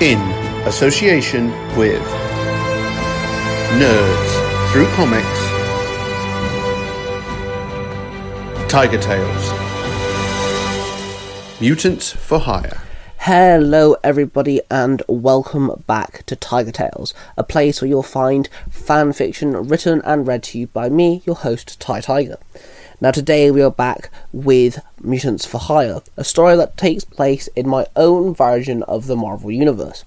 in association with Nerds Through Comics, Tiger Tales, Mutants for Hire. Hello everybody and welcome back to Tiger Tales, a place where you'll find fan fiction written and read to you by me, your host, Tai Tiger. Now today we are back with Mutants for Hire, a story that takes place in my own version of the Marvel Universe.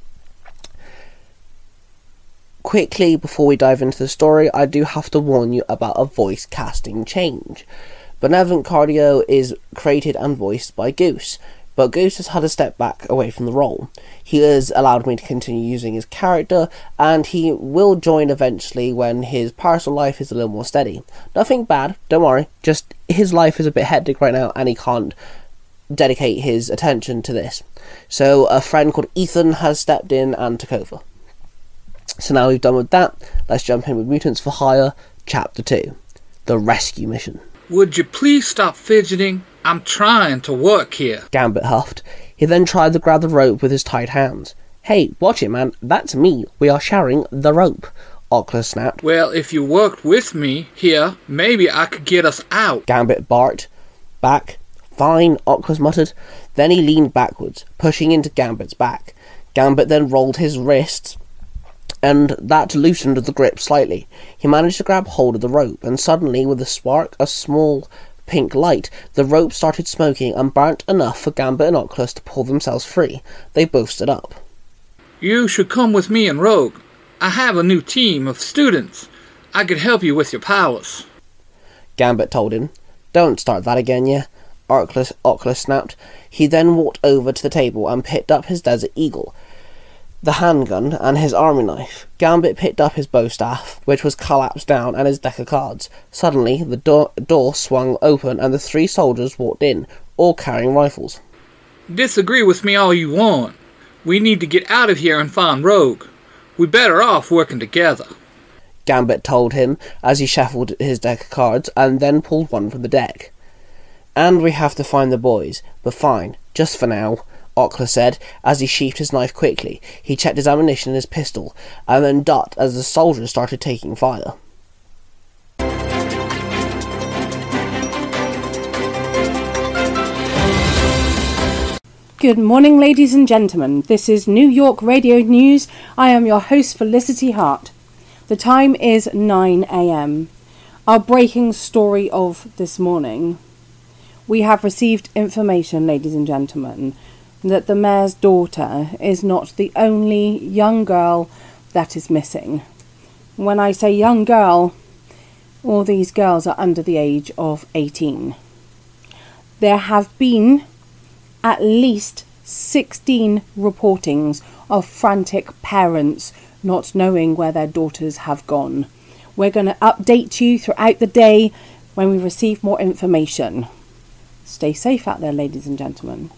Quickly, before we dive into the story, I do have to warn you about a voice casting change. Benevolent Cardio is created and voiced by Goose. But Goose has had a step back away from the role. He has allowed me to continue using his character, and he will join eventually when his personal life is a little more steady. Nothing bad, don't worry, just his life is a bit hectic right now and he can't dedicate his attention to this. So a friend called Ethan has stepped in and took over. So now we've done with that, let's jump in with Mutants for Hire, Chapter 2, The Rescue Mission. Would you please stop fidgeting? I'm trying to work here, Gambit huffed. He then tried to grab the rope with his tied hands. Hey, watch it, man. That's me. We are sharing the rope, Oculus snapped. Well, if you worked with me here, maybe I could get us out, Gambit barked. Back. Fine, Oculus muttered. Then he leaned backwards, pushing into Gambit's back. Gambit then rolled his wrists, and that loosened the grip slightly. He managed to grab hold of the rope, and suddenly, with a spark, a small pink light, the rope started smoking and burnt enough for Gambit and Oculus to pull themselves free. They both stood up. You should come with me and Rogue. I have a new team of students. I could help you with your powers, Gambit told him. Don't start that again, yeah? Oculus snapped. He then walked over to the table and picked up his Desert Eagle, the handgun, and his army knife. Gambit picked up his bow staff, which was collapsed down, and his deck of cards. Suddenly, the door swung open, and the three soldiers walked in, all carrying rifles. Disagree with me all you want. We need to get out of here and find Rogue. We're better off working together, Gambit told him as he shuffled his deck of cards, and then pulled one from the deck. And we have to find the boys, but fine, just for now, Oculus said, as he sheathed his knife quickly. He checked his ammunition in his pistol, and then ducked as the soldiers started taking fire. Good morning, ladies and gentlemen. This is New York Radio News. I am your host, Felicity Hart. The time is 9 a.m. Our breaking story of this morning. We have received information, ladies and gentlemen, that the mayor's daughter is not the only young girl that is missing. When I say young girl, all these girls are under the age of 18. There have been at least 16 reportings of frantic parents not knowing where their daughters have gone. We're going to update you throughout the day when we receive more information. Stay safe out there, ladies and gentlemen.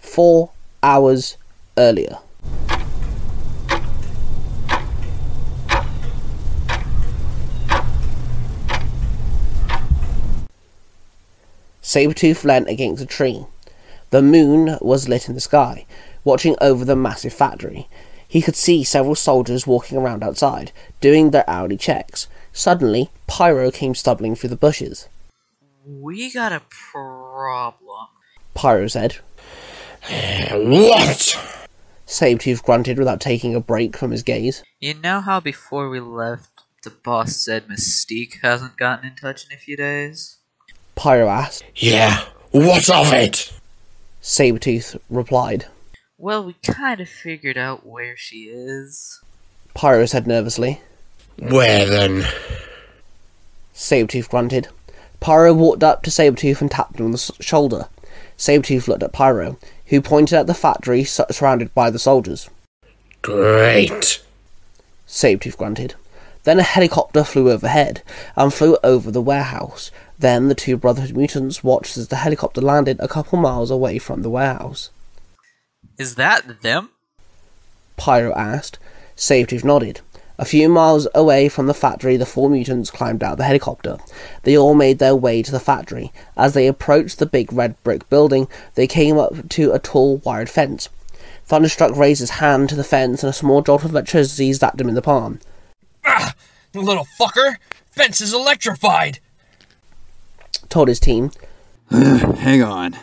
Four hours earlier. Sabretooth leant against a tree. The moon was lit in the sky, watching over the massive factory. He could see several soldiers walking around outside, doing their hourly checks. Suddenly, Pyro came stumbling through the bushes. We got a problem, Pyro said. What? Sabretooth grunted without taking a break from his gaze. You know how before we left, the boss said Mystique hasn't gotten in touch in a few days? Pyro asked. Yeah, what of it? Sabretooth replied. Well, we kind of figured out where she is, Pyro said nervously. Where then? Sabretooth grunted. Pyro walked up to Sabretooth and tapped him on the shoulder. Sabretooth looked at Pyro, who pointed at the factory surrounded by the soldiers. Great, Sabretooth grunted. Then a helicopter flew overhead, and flew over the warehouse. Then the two Brotherhood mutants watched as the helicopter landed a couple miles away from the warehouse. Is that them? Pyro asked. Sabretooth nodded, A few miles away from the factory, the four mutants climbed out of the helicopter. They all made their way to the factory. As they approached the big red brick building, they came up to a tall, wired fence. Thunderstruck raised his hand to the fence, and a small jolt of electricity zapped him in the palm. "Ah, little fucker! Fence is electrified!" told his team. "Hang on,"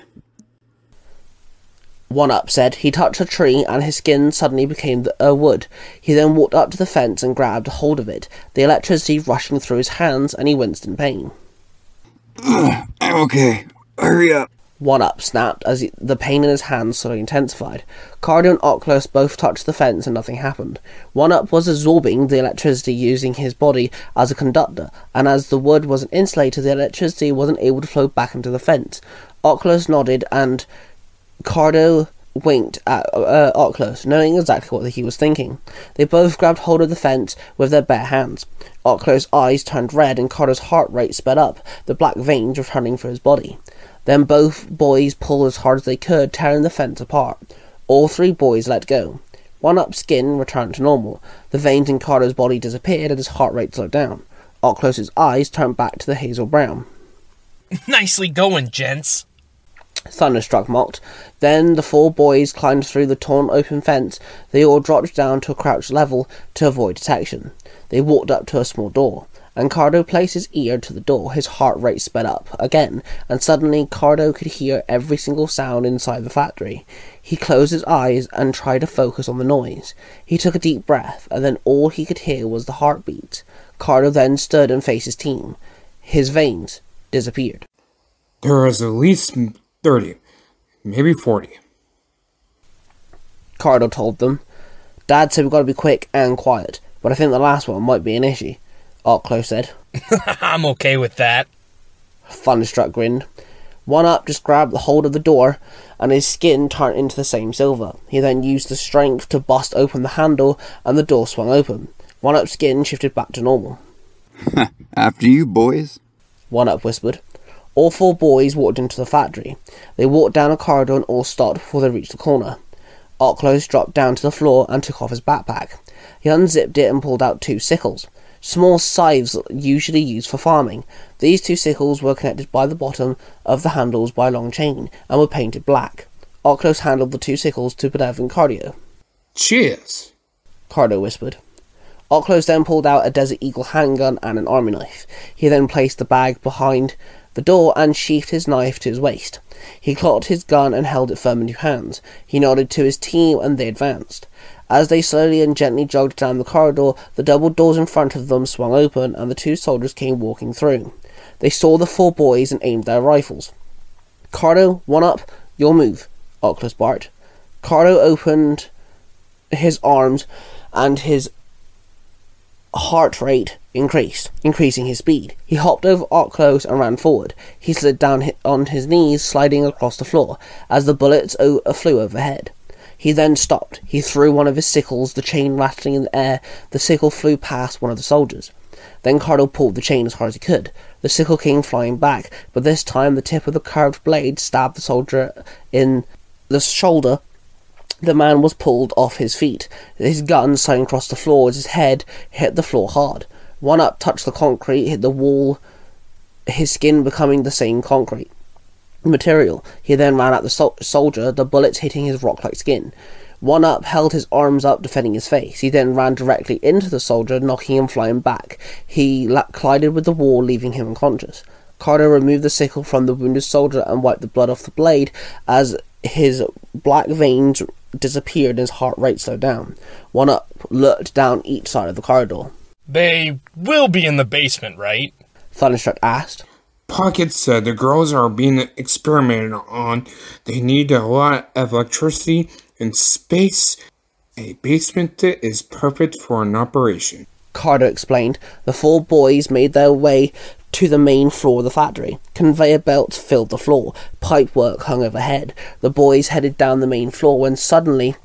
1-Up said. He touched a tree, and his skin suddenly became wood. He then walked up to the fence and grabbed hold of it, the electricity rushing through his hands, and he winced in pain. "I'm okay. Hurry up," 1-Up snapped as the pain in his hands slowly intensified. Cardio and Oculus both touched the fence and nothing happened. 1-Up was absorbing the electricity using his body as a conductor, and as the wood was an insulator, the electricity wasn't able to flow back into the fence. Oculus nodded and Cardo winked at Oculus, knowing exactly what he was thinking. They both grabbed hold of the fence with their bare hands. Oculus' eyes turned red and Cardo's heart rate sped up, the black veins returning for his body. Then both boys pulled as hard as they could, tearing the fence apart. All three boys let go. 1-Up's skin returned to normal. The veins in Cardo's body disappeared and his heart rate slowed down. Oculus' eyes turned back to the hazel brown. "Nicely going, gents," Thunderstruck mocked. Then the four boys climbed through the torn open fence. They all dropped down to a crouched level to avoid detection. They walked up to a small door, and Cardo placed his ear to the door. His heart rate sped up again, and suddenly Cardo could hear every single sound inside the factory. He closed his eyes and tried to focus on the noise. He took a deep breath, and then all he could hear was the heartbeat. Cardo then stood and faced his team. His veins disappeared. "There is at least 30, maybe 40. Cardo told them. "Dad said we've got to be quick and quiet, but I think the last one might be an issue," Oculus said. "I'm okay with that," Thunderstruck grinned. 1-Up just grabbed the hold of the door, and his skin turned into the same silver. He then used the strength to bust open the handle, and the door swung open. 1-Up's skin shifted back to normal. "After you, boys," 1-Up whispered. All four boys walked into the factory. They walked down a corridor and all stopped before they reached the corner. Oculus dropped down to the floor and took off his backpack. He unzipped it and pulled out two sickles, small scythes usually used for farming. These two sickles were connected by the bottom of the handles by a long chain and were painted black. Oculus handed the two sickles to Benevolent Cardio. "Cheers," Cardio whispered. Oculus then pulled out a Desert Eagle handgun and an army knife. He then placed the bag behind the door and sheathed his knife to his waist. He cocked his gun and held it firm in two hands. He nodded to his team and they advanced. As they slowly and gently jogged down the corridor, the double doors in front of them swung open and the two soldiers came walking through. They saw the four boys and aimed their rifles. "Cardo, 1-Up, your move," Oculus barked. Cardo opened his arms and his heart rate increased, increasing his speed. He hopped over Oculus and ran forward. He slid down on his knees, sliding across the floor, as the bullets flew overhead. He then stopped. He threw one of his sickles, the chain rattling in the air. The sickle flew past one of the soldiers. Then Cardo pulled the chain as hard as he could. The sickle came flying back, but this time the tip of the curved blade stabbed the soldier in the shoulder. The man was pulled off his feet. His gun sliding across the floor as his head hit the floor hard. 1-Up touched the concrete, hit the wall, his skin becoming the same concrete material. He then ran at the soldier, the bullets hitting his rock-like skin. 1-Up held his arms up, defending his face. He then ran directly into the soldier, knocking him flying back. He collided with the wall, leaving him unconscious. Cardo removed the sickle from the wounded soldier and wiped the blood off the blade as his black veins disappeared and his heart rate slowed down. 1-Up looked down each side of the corridor. "They will be in the basement, right?" Thunderstruck asked. "Pocket said the girls are being experimented on. They need a lot of electricity and space. A basement is perfect for an operation," Cardo explained. The four boys made their way to the main floor of the factory. Conveyor belts filled the floor. Pipework hung overhead. The boys headed down the main floor when suddenly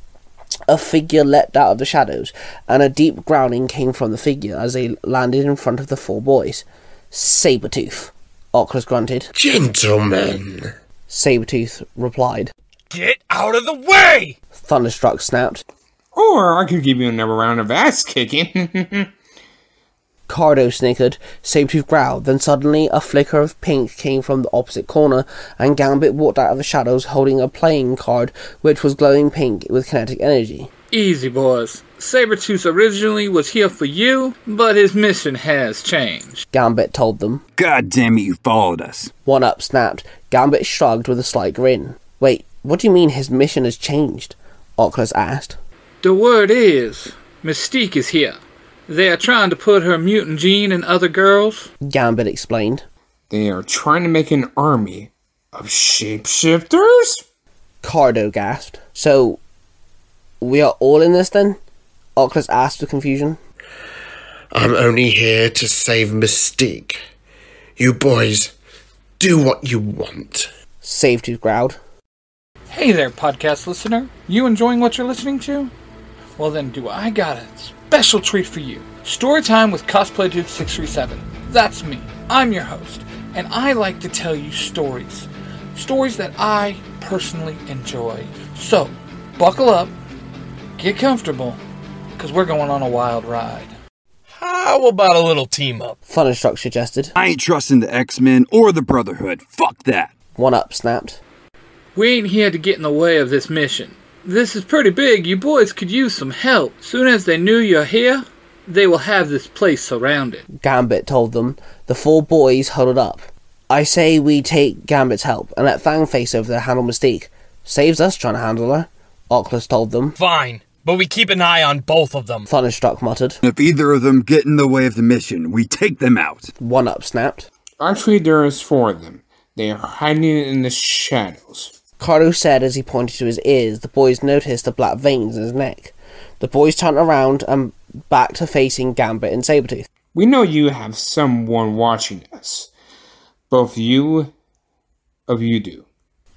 a figure leapt out of the shadows, and a deep growling came from the figure as they landed in front of the four boys. "Sabretooth," Oculus grunted. "Gentlemen," Sabretooth replied. "Get out of the way!" Thunderstruck snapped. Or I could give you another round of ass-kicking. Cardo snickered. Sabretooth growled. Then suddenly a flicker of pink came from the opposite corner, and Gambit walked out of the shadows holding a playing card which was glowing pink with kinetic energy. Easy, boys. Sabretooth originally was here for you, but his mission has changed, Gambit told them. God damn it, you followed us. 1-Up snapped. Gambit shrugged with a slight grin. Wait, what do you mean his mission has changed? Oculus asked. The word is, Mystique is here. They are trying to put her mutant gene in other girls, Gambit explained. They are trying to make an army of shapeshifters? Cardo gasped. So, we are all in this then? Oculus asked with confusion. I'm only here to save Mystique. You boys, do what you want, Sabretooth growled. Hey there, podcast listener. You enjoying what you're listening to? Well then, do I got it. Special treat for you. Story time with CosplayDude637. That's me. I'm your host, and I like to tell you stories. Stories that I personally enjoy. So, buckle up, get comfortable, because we're going on a wild ride. How about a little team-up? Thunderstruck suggested. I ain't trusting the X-Men or the Brotherhood. Fuck that. 1-Up snapped. We ain't here to get in the way of this mission. This is pretty big. You boys could use some help. Soon as they knew you're here, they will have this place surrounded, Gambit told them. The four boys huddled up. I say we take Gambit's help and let Fangface over there handle Mystique. Saves us trying to handle her, Oculus told them. Fine, but we keep an eye on both of them, Thunderstruck muttered. If either of them get in the way of the mission, we take them out, 1-Up snapped. Actually, there is four of them. They are hiding in the shadows, Cardo said as he pointed to his ears. The boys noticed the black veins in his neck. The boys turned around and back to facing Gambit and Sabretooth. We know you have someone watching us. Both of you do,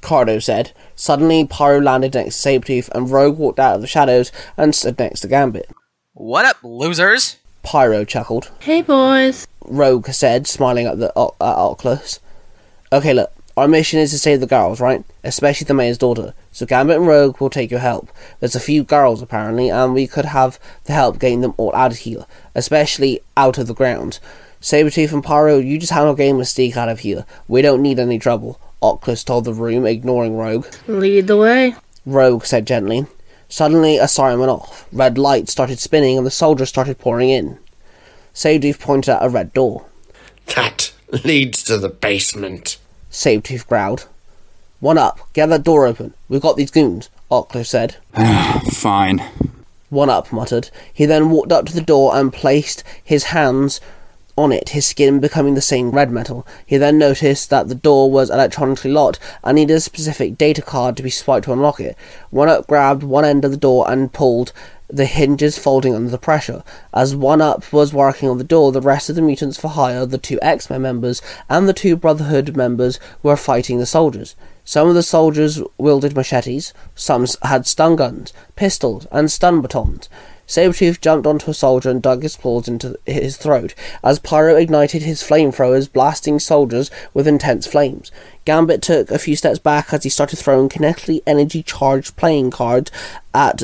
Cardo said. Suddenly, Pyro landed next to Sabretooth, and Rogue walked out of the shadows and stood next to Gambit. What up, losers? Pyro chuckled. Hey, boys, Rogue said, smiling at Oculus. Okay, look. Our mission is to save the girls, right? Especially the mayor's daughter. So Gambit and Rogue will take your help. There's a few girls, apparently, and we could have the help getting them all out of here. Especially out of the ground. Sabretooth and Pyro, you just handle getting Mystique out of here. We don't need any trouble, Oculus told the room, ignoring Rogue. Lead the way, Rogue said gently. Suddenly, a siren went off. Red light started spinning, and the soldiers started pouring in. Sabretooth pointed at a red door. That leads to the basement, Sabretooth growled. 1-Up, get that door open. We've got these goons, Oculus said. Fine, 1-Up muttered. He then walked up to the door and placed his hands on it, his skin becoming the same red metal. He then noticed that the door was electronically locked and needed a specific data card to be swiped to unlock it. 1-Up grabbed one end of the door and pulled, the hinges folding under the pressure. As 1-Up was working on the door, the rest of the Mutants for Hire, the two X-Men members, and the two Brotherhood members were fighting the soldiers. Some of the soldiers wielded machetes, some had stun guns, pistols, and stun batons. Sabretooth jumped onto a soldier and dug his claws into his throat, as Pyro ignited his flamethrowers, blasting soldiers with intense flames. Gambit took a few steps back as he started throwing kinetically energy-charged playing cards at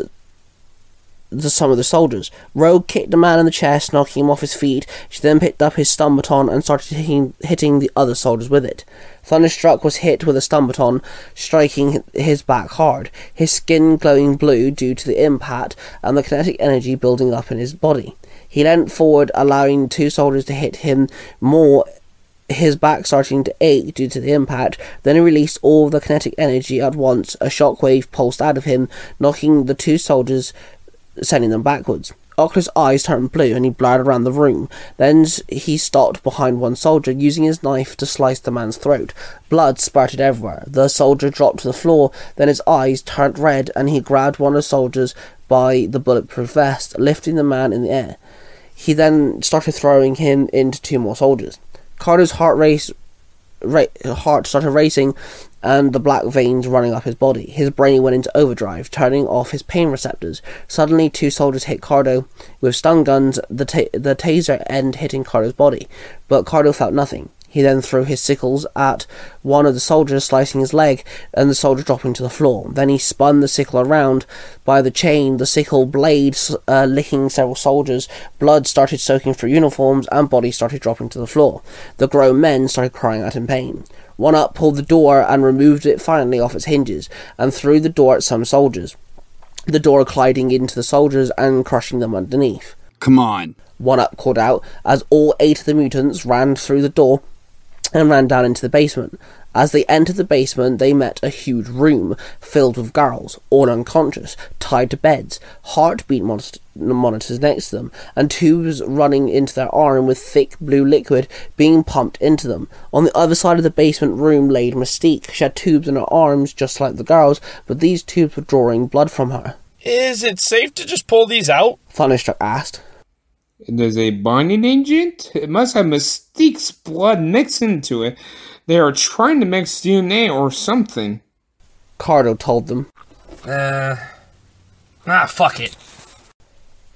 some of the soldiers. Rogue kicked the man in the chest, knocking him off his feet. She then picked up his stun baton and started hitting the other soldiers with it. Thunderstruck was hit with a stun baton, striking his back hard, his skin glowing blue due to the impact and the kinetic energy building up in his body. He leant forward, allowing two soldiers to hit him more, his back starting to ache due to the impact. Then he released all the kinetic energy at once. A shockwave pulsed out of him, knocking the two soldiers, sending them backwards. Oculus' eyes turned blue and he blurred around the room. Then he stopped behind one soldier, using his knife to slice the man's throat. Blood spurted everywhere. The soldier dropped to the floor, then his eyes turned red and he grabbed one of the soldiers by the bulletproof vest, lifting the man in the air. He then started throwing him into two more soldiers. Carter's heart started racing and the black veins running up his body. His brain went into overdrive, turning off his pain receptors. Suddenly, two soldiers hit Cardo with stun guns, the taser end hitting Cardo's body, but Cardo felt nothing. He then threw his sickles at one of the soldiers, slicing his leg, and the soldier dropping to the floor. Then he spun the sickle around by the chain, the sickle blade licking several soldiers. Blood started soaking through uniforms, and bodies started dropping to the floor. The grown men started crying out in pain. 1-Up pulled the door and removed it finally off its hinges, and threw the door at some soldiers, the door colliding into the soldiers and crushing them underneath. Come on, 1-Up called out, as all 8 of the mutants ran through the door and ran down into the basement. As they entered the basement, they met a huge room filled with girls, all unconscious, tied to beds, heartbeat monitors next to them, and tubes running into their arm with thick blue liquid being pumped into them. On the other side of the basement room laid Mystique. She had tubes in her arms, just like the girls, but these tubes were drawing blood from her. Is it safe to just pull these out? Thunderstruck asked. There's a bonding agent? It must have Mystique's blood mixed into it. They are trying to mix DNA or something. Cardo told them. Fuck it.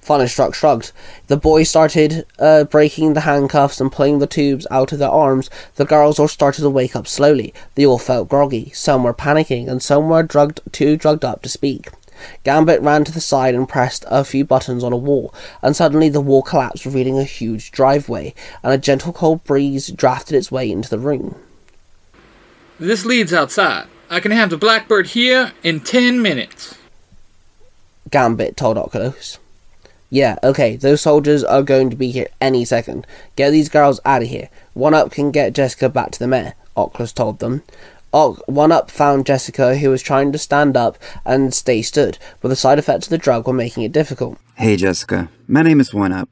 Thunderstruck shrugged. The boys started breaking the handcuffs and pulling the tubes out of their arms. The girls all started to wake up slowly. They all felt groggy. Some were panicking, and some were too drugged up to speak. Gambit ran to the side and pressed a few buttons on a wall, and suddenly the wall collapsed, revealing a huge driveway, and a gentle cold breeze drafted its way into the room. This leads outside. I can have the Blackbird here in 10 minutes. Gambit told Oculus. Yeah, okay, those soldiers are going to be here any second. Get these girls out of here. 1-Up can get Jessica back to the mayor, Oculus told them. 1-Up found Jessica, who was trying to stand up and stay stood, but the side effects of the drug were making it difficult. Hey Jessica, my name is 1-Up.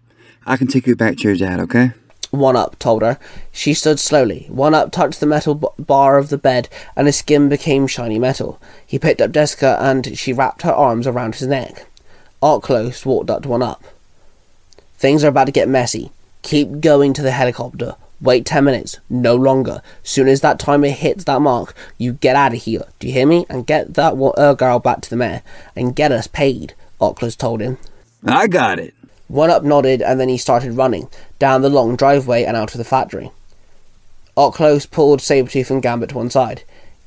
I can take you back to your dad, okay? 1-Up told her. She stood slowly. 1-Up touched the metal bar of the bed, and his skin became shiny metal. He picked up Jessica, and she wrapped her arms around his neck. Oculus walked up to 1-Up. Things are about to get messy. Keep going to the helicopter. Wait 10 minutes, no longer. Soon as that timer hits that mark, you get out of here. Do you hear me? And get that girl back to the mayor. And get us paid, Oculus told him. I got it. 1-Up nodded, and then he started running down the long driveway and out of the factory. Oculus pulled Sabretooth and Gambit to one side.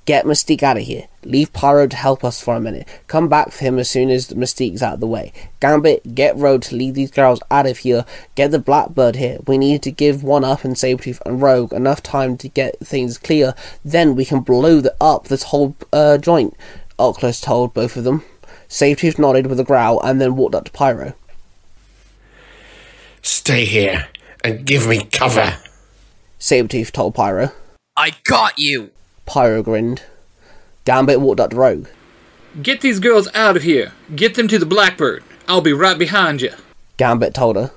Get Mystique out of here. Leave Pyro to help us for a minute. Come back for him as soon as Mystique's out of the way. Gambit, get Rogue to leave these girls out of here. Get the Blackbird here. We need to give 1-Up and Sabretooth and Rogue enough time to get things clear. Then we can blow up this whole joint, Oculus told both of them. Sabretooth nodded with a growl and then walked up to Pyro. Stay here and give me cover, Sabretooth told Pyro. I got you! Pyro grinned. Gambit walked up to Rogue. Get these girls out of here. Get them to the Blackbird. I'll be right behind you, Gambit told her.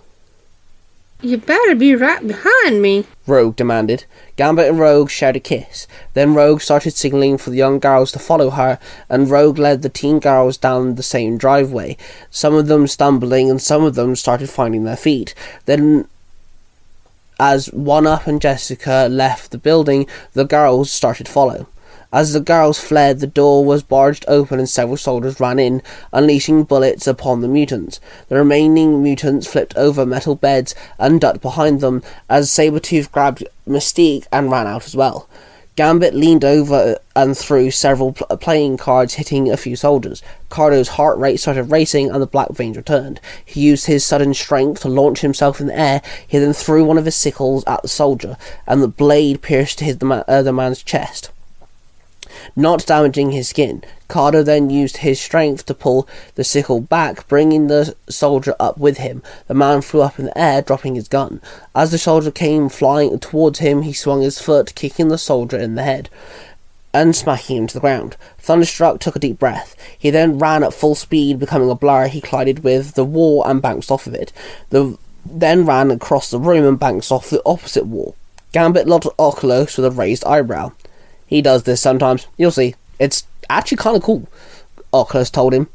You better be right behind me, Rogue demanded. Gambit and Rogue shared a kiss. Then Rogue started signaling for the young girls to follow her, and Rogue led the teen girls down the same driveway, some of them stumbling and some of them started finding their feet. Then as 1-Up and Jessica left the building, the girls started to follow. As the girls fled, the door was barged open and several soldiers ran in, unleashing bullets upon the mutants. The remaining mutants flipped over metal beds and ducked behind them, as Sabretooth grabbed Mystique and ran out as well. Gambit leaned over and threw several playing cards, hitting a few soldiers. Cardo's heart rate started racing, and the Black Veins returned. He used his sudden strength to launch himself in the air. He then threw one of his sickles at the soldier, and the blade pierced the man's chest, not damaging his skin. Cardo then used his strength to pull the sickle back, bringing the soldier up with him. The man flew up in the air, dropping his gun. As the soldier came flying towards him, he swung his foot, kicking the soldier in the head and smacking him to the ground. Thunderstruck took a deep breath. He then ran at full speed, becoming a blur. He collided with the wall and bounced off of it, then ran across the room and bounced off the opposite wall. Gambit looked at Oculus with a raised eyebrow. He does this sometimes. You'll see. It's actually kind of cool, Oculus told him.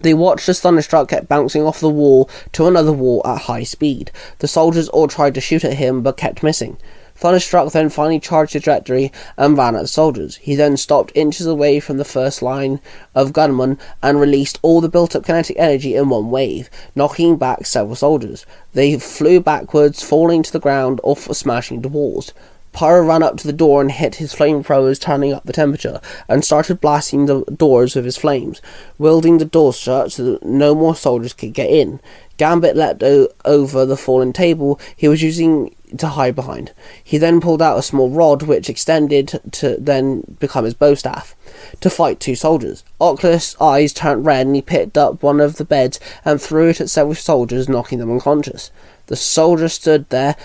They watched as Thunderstruck kept bouncing off the wall to another wall at high speed. The soldiers all tried to shoot at him, but kept missing. Thunderstruck then finally charged the trajectory and ran at the soldiers. He then stopped inches away from the first line of gunmen and released all the built-up kinetic energy in one wave, knocking back several soldiers. They flew backwards, falling to the ground or smashing into walls. Pyro ran up to the door and hit his flamethrowers, turning up the temperature, and started blasting the doors with his flames, welding the doors shut so that no more soldiers could get in. Gambit leapt over the fallen table he was using to hide behind. He then pulled out a small rod, which extended to then become his bow staff, to fight two soldiers. Oculus' eyes turned red and he picked up one of the beds and threw it at several soldiers, knocking them unconscious. The soldier stood there.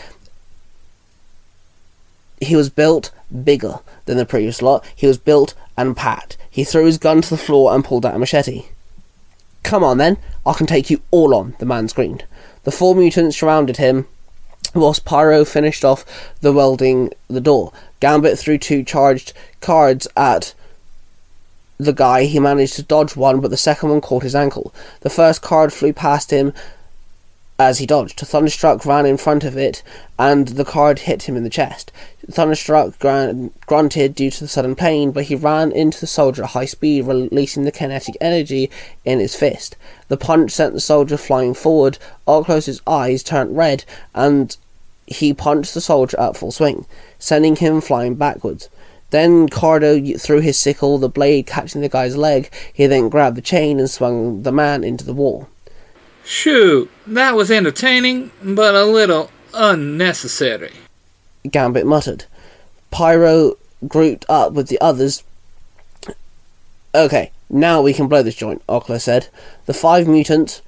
He was built bigger than the previous lot. He was built and packed. He threw his gun to the floor and pulled out a machete. "Come on then, I can take you all on," the man screamed. The four mutants surrounded him whilst Pyro finished off the welding the door. Gambit threw two charged cards at the guy. He managed to dodge one, but the second one caught his ankle. The first card flew past him as he dodged. Thunderstruck ran in front of it, and the card hit him in the chest. Thunderstruck grunted due to the sudden pain, but he ran into the soldier at high speed, releasing the kinetic energy in his fist. The punch sent the soldier flying forward. Oculus' eyes turned red, and he punched the soldier at full swing, sending him flying backwards. Then Cardo threw his sickle, the blade catching the guy's leg. He then grabbed the chain and swung the man into the wall. "Shoot, that was entertaining, but a little unnecessary," Gambit muttered. Pyro grouped up with the others. "Okay, now we can blow this joint," Oculus said. The five mutants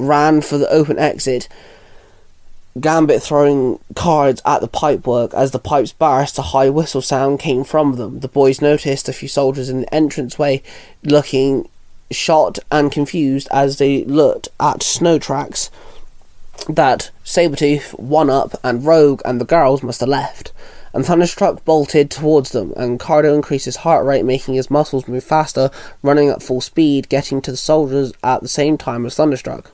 ran for the open exit, Gambit throwing cards at the pipework. As the pipes burst, a high whistle sound came from them. The boys noticed a few soldiers in the entranceway looking shot and confused as they looked at snow tracks that Sabretooth, 1-Up and Rogue and the girls must have left, and Thunderstruck bolted towards them, and Cardo increased his heart rate, making his muscles move faster, running at full speed, getting to the soldiers at the same time as Thunderstruck.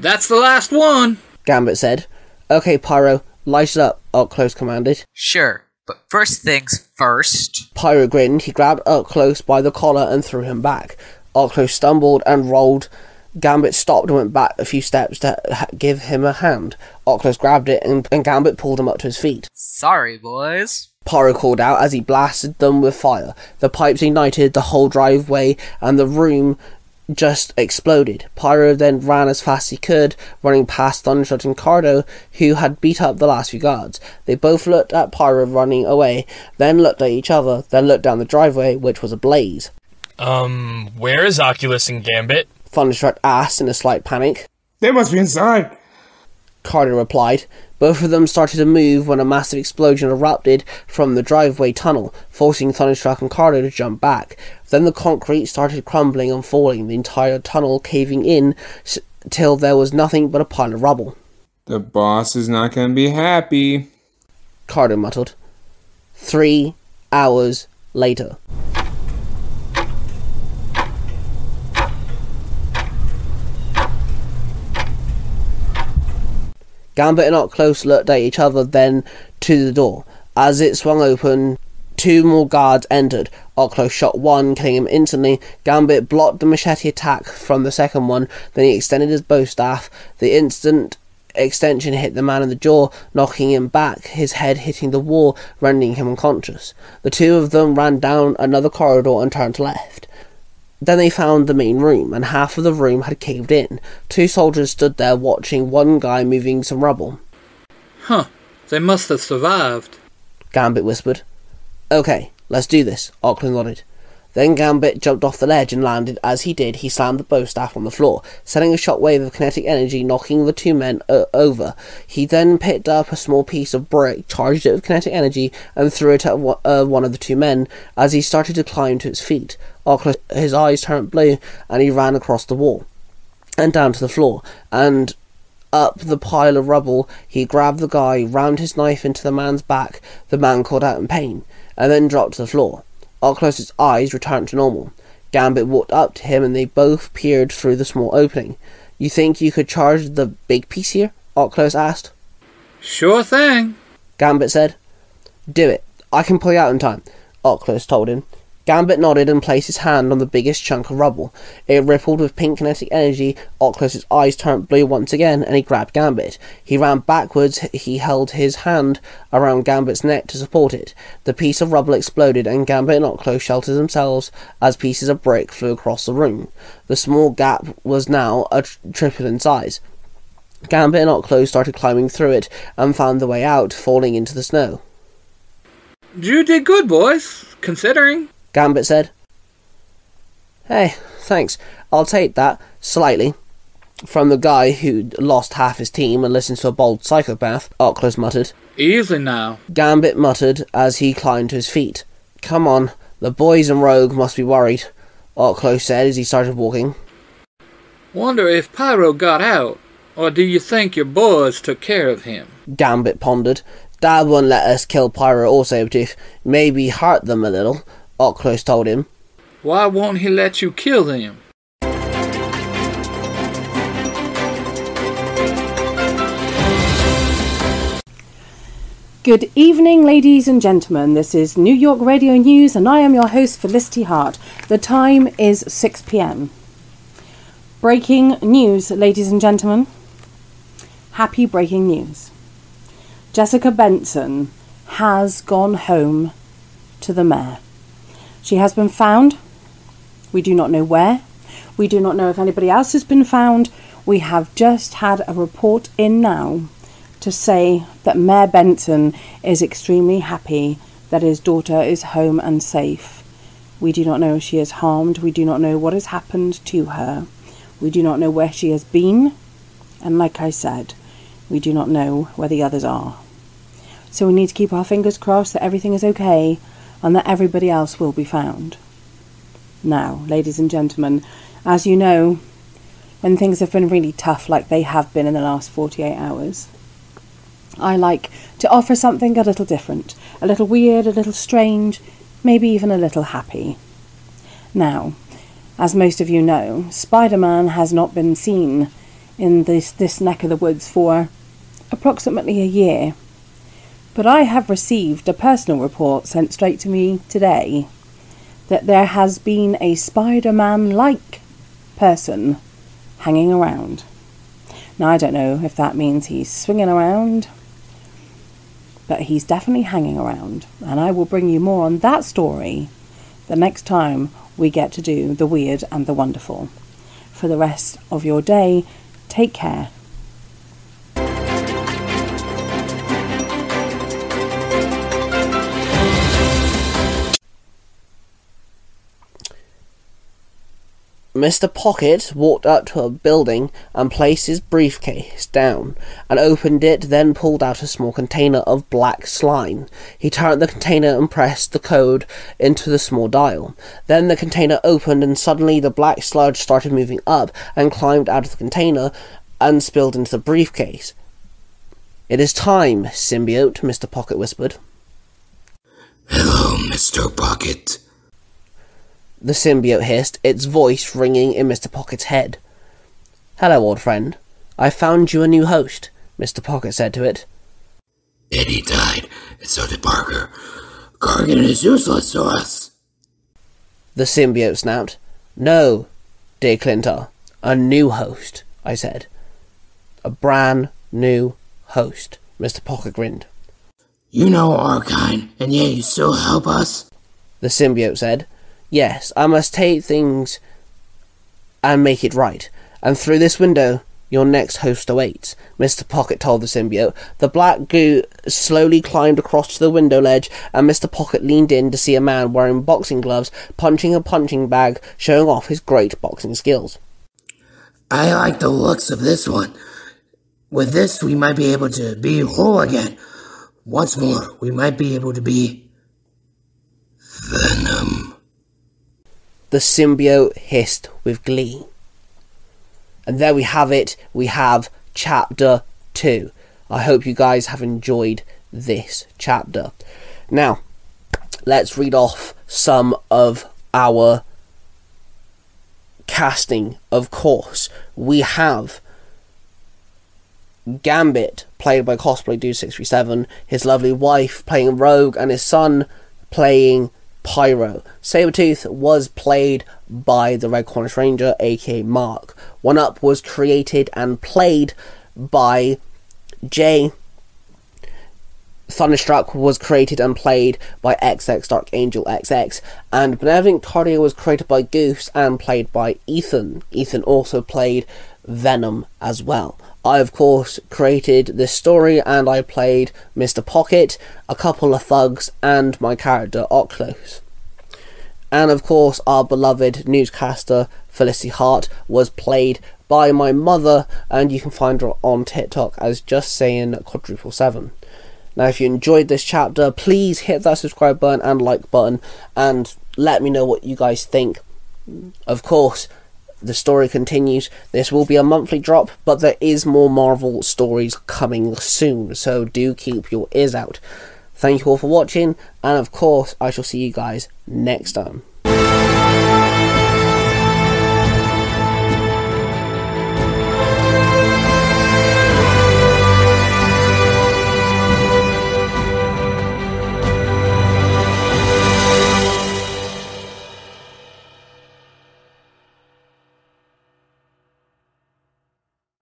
"That's the last one," Gambit said. "Okay, Pyro, light it up," Up Close commanded. "Sure. But first things first." Pyro grinned. He grabbed Oculus by the collar and threw him back. Oculus stumbled and rolled. Gambit stopped and went back a few steps to give him a hand. Oculus grabbed it and Gambit pulled him up to his feet. "Sorry, boys," Pyro called out as he blasted them with fire. The pipes ignited the whole driveway and the room just exploded. Pyro then ran as fast as he could, running past Thunderstruck and Cardo, who had beat up the last few guards. They both looked at Pyro running away, then looked at each other, then looked down the driveway, which was ablaze. Where is Oculus and Gambit?" Thunderstruck asked in a slight panic. "They must be inside," Cardo replied. Both of them started to move when a massive explosion erupted from the driveway tunnel, forcing Thunderstruck and Cardo to jump back. Then the concrete started crumbling and falling, the entire tunnel caving in till there was nothing but a pile of rubble. "The boss is not going to be happy," Cardo muttered. 3 hours later. Gambit and Oculus looked at each other, then to the door. As it swung open, two more guards entered. Oculus shot one, killing him instantly. Gambit blocked the machete attack from the second one, then he extended his bow staff. The instant extension hit the man in the jaw, knocking him back, his head hitting the wall, rendering him unconscious. The two of them ran down another corridor and turned left. Then they found the main room, and half of the room had caved in. Two soldiers stood there watching one guy moving some rubble. "Huh, they must have survived," Gambit whispered. "Okay, let's do this," Auckland nodded. Then Gambit jumped off the ledge and landed. As he did, he slammed the bow staff on the floor, sending a shockwave of kinetic energy, knocking the two men over. He then picked up a small piece of brick, charged it with kinetic energy, and threw it at one of the two men as he started to climb to his feet. Oculus, his eyes turned blue, and he ran across the wall and down to the floor, and up the pile of rubble. He grabbed the guy, rammed his knife into the man's back. The man called out in pain, and then dropped to the floor. Oculus' eyes returned to normal. Gambit walked up to him, and they both peered through the small opening. "You think you could charge the big piece here?" Oculus asked. "Sure thing," Gambit said. "Do it. I can pull you out in time," Oculus told him. Gambit nodded and placed his hand on the biggest chunk of rubble. It rippled with pink kinetic energy. Oculus's eyes turned blue once again, and he grabbed Gambit. He ran backwards. He held his hand around Gambit's neck to support it. The piece of rubble exploded, and Gambit and Oculus sheltered themselves as pieces of brick flew across the room. The small gap was now a triple in size. Gambit and Oculus started climbing through it and found the way out, falling into the snow. You did good, boys, considering, Gambit said. Hey, thanks. I'll take that. Slightly. From the guy who lost half his team and listens to a bold psychopath, Oculus muttered. Easy now, Gambit muttered as he climbed to his feet. Come on, the boys and Rogue must be worried, Oculus said as he started walking. Wonder if Pyro got out, or do you think your boys took care of him? Gambit pondered. Dad won't let us kill Pyro or Sabretooth. Maybe hurt them a little, Oculus told him. Why won't he let you kill them? Good evening, ladies and gentlemen. This is New York Radio News, and I am your host, Felicity Hart. The time is 6 p.m. Breaking news, ladies and gentlemen. Happy breaking news. Jessica Benson has gone home to the mayor. She has been found. We do not know where. We do not know if anybody else has been found. We have just had a report in now to say that Mayor Benson is extremely happy that his daughter is home and safe. We do not know if she is harmed. We do not know what has happened to her. We do not know where she has been. And like I said, we do not know where the others are. So we need to keep our fingers crossed that everything is okay and that everybody else will be found. Now, ladies and gentlemen, as you know, when things have been really tough like they have been in the last 48 hours, I like to offer something a little different, a little weird, a little strange, maybe even a little happy. Now, as most of you know, Spider-Man has not been seen in this neck of the woods for approximately a year. But I have received a personal report sent straight to me today that there has been a Spider-Man-like person hanging around. Now, I don't know if that means he's swinging around, but he's definitely hanging around. And I will bring you more on that story the next time we get to do the weird and the wonderful. For the rest of your day, take care. Mr. Pocket walked up to a building and placed his briefcase down and opened it, then pulled out a small container of black slime. He turned the container and pressed the code into the small dial. Then the container opened and suddenly the black sludge started moving up and climbed out of the container and spilled into the briefcase. "It is time, symbiote," Mr. Pocket whispered. "Hello, Mr. Pocket," the symbiote hissed, its voice ringing in Mr. Pocket's head. "Hello, old friend. I found you a new host," Mr. Pocket said to it. "Eddie died, and so did Parker. Cargan is useless to us," the symbiote snapped. "No, dear Klyntar. A new host, I said. A brand new host," Mr. Pocket grinned. "You know our kind, and yet you still help us?" the symbiote said. "Yes, I must take things and make it right. And through this window, your next host awaits," Mr. Pocket told the symbiote. The black goo slowly climbed across to the window ledge, and Mr. Pocket leaned in to see a man wearing boxing gloves, punching a punching bag, showing off his great boxing skills. "I like the looks of this one. With this, we might be able to be whole again. Once more, we might be able to be Venom," the symbiote hissed with glee. And there we have it. We have chapter 2. I hope you guys have enjoyed this chapter. Now, let's read off some of our casting, of course. We have Gambit, played by CosplayDude637, his lovely wife playing Rogue, and his son playing Pyro. Sabretooth was played by the Red Cornish Ranger, aka Mark. 1-Up was created and played by Jay. Thunderstruck was created and played by XX Dark Angel XX, and Benevolent Cardio was created by Goose and played by Ethan. Ethan also played Venom as well. I, of course, created this story, and I played Mr. Pocket, a couple of thugs, and my character Oculus. And, of course, our beloved newscaster Felicity Hart was played by my mother, and you can find her on TikTok as just saying quadruple 7. Now, if you enjoyed this chapter, please hit that subscribe button and like button, and let me know what you guys think. Of course, the story continues. This will be a monthly drop, but there is more Marvel stories coming soon, so do keep your ears out. Thank you all for watching, and of course, I shall see you guys next time.